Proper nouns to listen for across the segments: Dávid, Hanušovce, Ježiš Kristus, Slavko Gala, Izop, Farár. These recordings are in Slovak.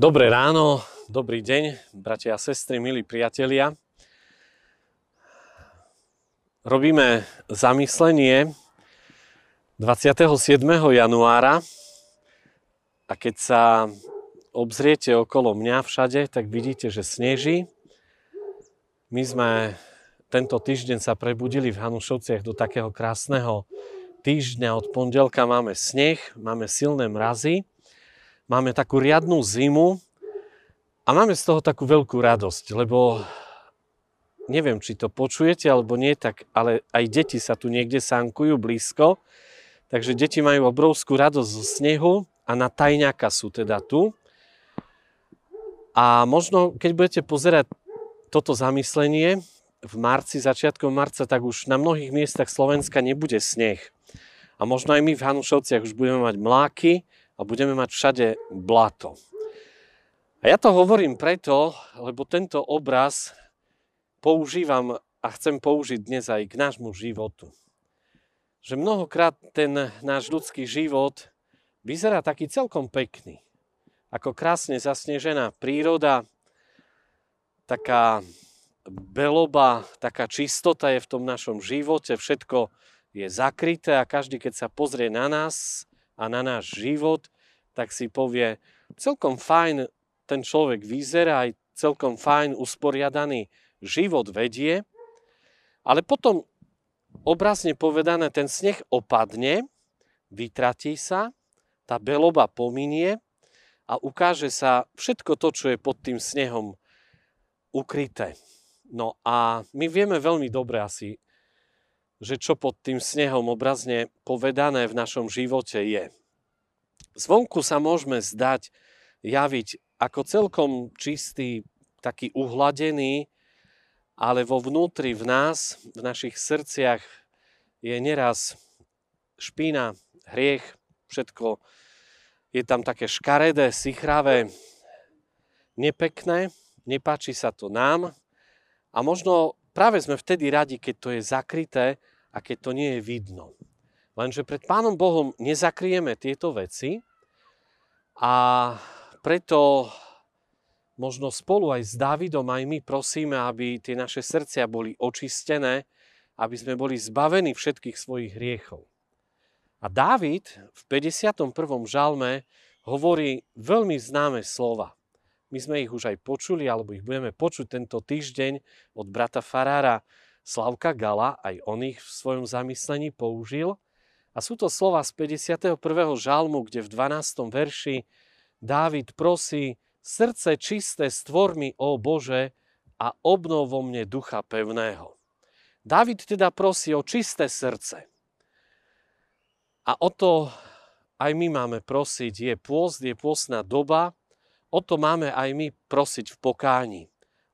Dobré ráno, dobrý deň, bratia a sestry, milí priatelia. Robíme zamyslenie 27. januára a keď sa obzriete okolo mňa všade, tak vidíte, že sneží. My sme tento týždeň sa prebudili v Hanušovciach do takého krásneho týždňa. Od pondelka máme sneh, máme silné mrazy. Máme takú riadnu zimu a máme z toho takú veľkú radosť, lebo neviem, či to počujete alebo nie, tak, ale aj deti sa tu niekde sankujú blízko, takže deti majú obrovskú radosť zo snehu a na tajňaka sú teda tu. A možno, keď budete pozerať toto zamyslenie, v marci, začiatkom marca, tak už na mnohých miestach Slovenska nebude sneh. A možno aj my v Hanušovciach už budeme mať mláky, a budeme mať všade blato. A ja to hovorím preto, lebo tento obraz používam a chcem použiť dnes aj k nášmu životu. Že mnohokrát ten náš ľudský život vyzerá taký celkom pekný. Ako krásne zasnežená príroda, taká beloba, taká čistota je v tom našom živote, všetko je zakryté a každý, keď sa pozrie na nás a na náš život, tak si povie, celkom fajn ten človek vyzerá, aj celkom fajn usporiadaný život vedie, ale potom obrazne povedané, ten sneh opadne, vytratí sa, tá beloba pominie a ukáže sa všetko to, čo je pod tým snehom ukryté. No a my vieme veľmi dobre asi, že čo pod tým snehom obrazne povedané v našom živote je. Zvonku sa môžeme zdať, javiť ako celkom čistý, taký uhladený, ale vo vnútri v nás, v našich srdciach je neraz špína, hriech, všetko je tam také škaredé, sichravé, nepekné, nepáči sa to nám a možno práve sme vtedy radi, keď to je zakryté a keď to nie je vidno. Lenže pred Pánom Bohom nezakryjeme tieto veci a preto možno spolu aj s Dávidom aj my prosíme, aby tie naše srdcia boli očistené, aby sme boli zbavení všetkých svojich hriechov. A Dávid v 51. žalme hovorí veľmi známe slova. My sme ich už aj počuli, alebo ich budeme počuť tento týždeň od brata Farára Slavka Gala, aj on ich v svojom zamyslení použil. A sú to slova z 51. žalmu, kde v 12. verši Dávid prosí: srdce čisté stvor mi, ó Bože, a obnov vo mne ducha pevného. Dávid teda prosí o čisté srdce. A o to aj my máme prosiť. Je pôst, je pôstna doba. O to máme aj my prosiť v pokání.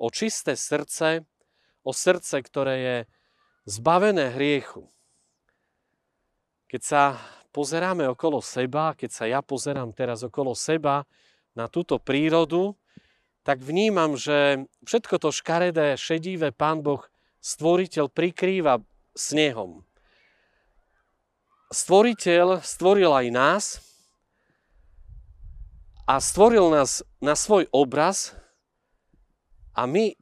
O čisté srdce, o srdce, ktoré je zbavené hriechu. Keď sa pozeráme okolo seba, keď sa ja pozerám teraz okolo seba na túto prírodu, tak vnímam, že všetko to škaredé, šedivé Pán Boh, stvoriteľ, prikrýva snehom. Stvoriteľ stvoril aj nás a stvoril nás na svoj obraz a my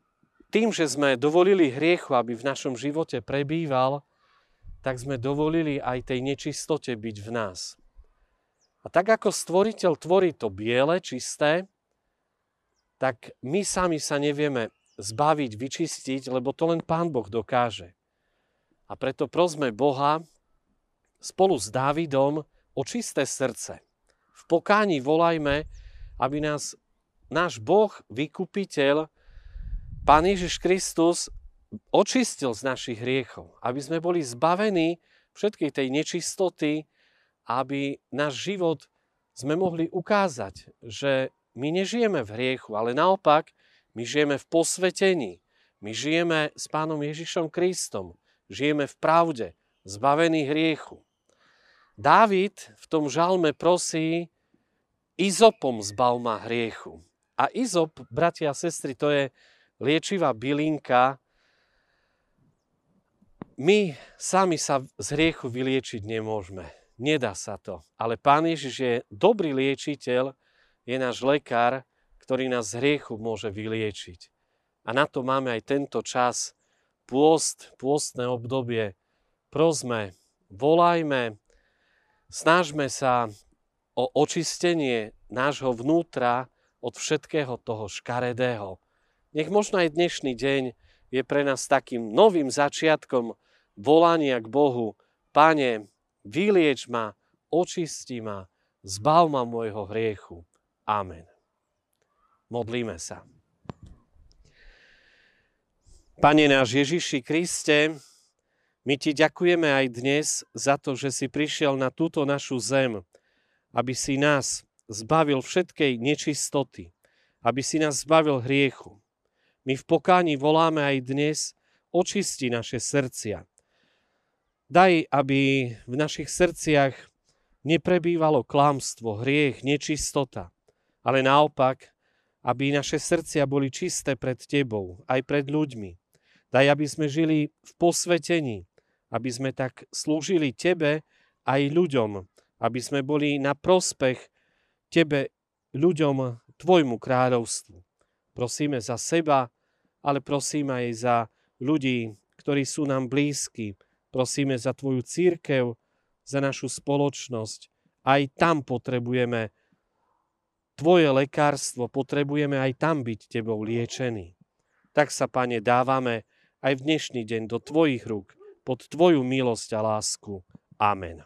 tým, že sme dovolili hriechu, aby v našom živote prebýval, tak sme dovolili aj tej nečistote byť v nás. A tak ako stvoriteľ tvorí to biele, čisté, tak my sami sa nevieme zbaviť, vyčistiť, lebo to len Pán Boh dokáže. A preto prosme Boha spolu s Dávidom o čisté srdce. V pokání volajme, aby nás náš Boh, vykupiteľ, Pán Ježiš Kristus, očistil z našich hriechov. Aby sme boli zbavení všetkej tej nečistoty, aby náš život sme mohli ukázať, že my nežijeme v hriechu, ale naopak, my žijeme v posvetení. My žijeme s Pánom Ježišom Kristom. Žijeme v pravde, zbavení hriechu. Dávid v tom žalme prosí: Izopom zbav ma hriechu. A Izop, bratia a sestry, to je liečivá bylinka. My sami sa z hriechu vyliečiť nemôžeme. Nedá sa to. Ale Pán Ježiš je dobrý liečiteľ, je náš lekár ktorý nás z hriechu môže vyliečiť. A na to máme aj tento čas, pôst, pôstne obdobie. Prosme, volajme, snažme sa o očistenie nášho vnútra od všetkého toho škaredého. Nech možno aj dnešný deň je pre nás takým novým začiatkom volania k Bohu. Pane, vylieč ma, očisti ma, zbav ma môjho hriechu. Amen. Modlíme sa. Pane náš Ježiši Kriste, my Ti ďakujeme aj dnes za to, že si prišiel na túto našu zem, aby si nás zbavil všetkej nečistoty, aby si nás zbavil hriechu. My v pokáni voláme aj dnes, očisti naše srdcia. Daj, aby v našich srdciach neprebývalo klamstvo, hriech, nečistota, ale naopak, aby naše srdcia boli čisté pred Tebou, aj pred ľuďmi. Daj, aby sme žili v posvetení, aby sme tak slúžili Tebe aj ľuďom, aby sme boli na prospech Tebe, ľuďom, Tvojmu kráľovstvu. Prosíme za seba, ale prosíme aj za ľudí, ktorí sú nám blízki. Prosíme za Tvoju cirkev, za našu spoločnosť. Aj tam potrebujeme Tvoje lekárstvo, potrebujeme aj tam byť Tebou liečený. Tak sa, Pane, dávame aj v dnešný deň do Tvojich rúk, pod Tvoju milosť a lásku. Amen.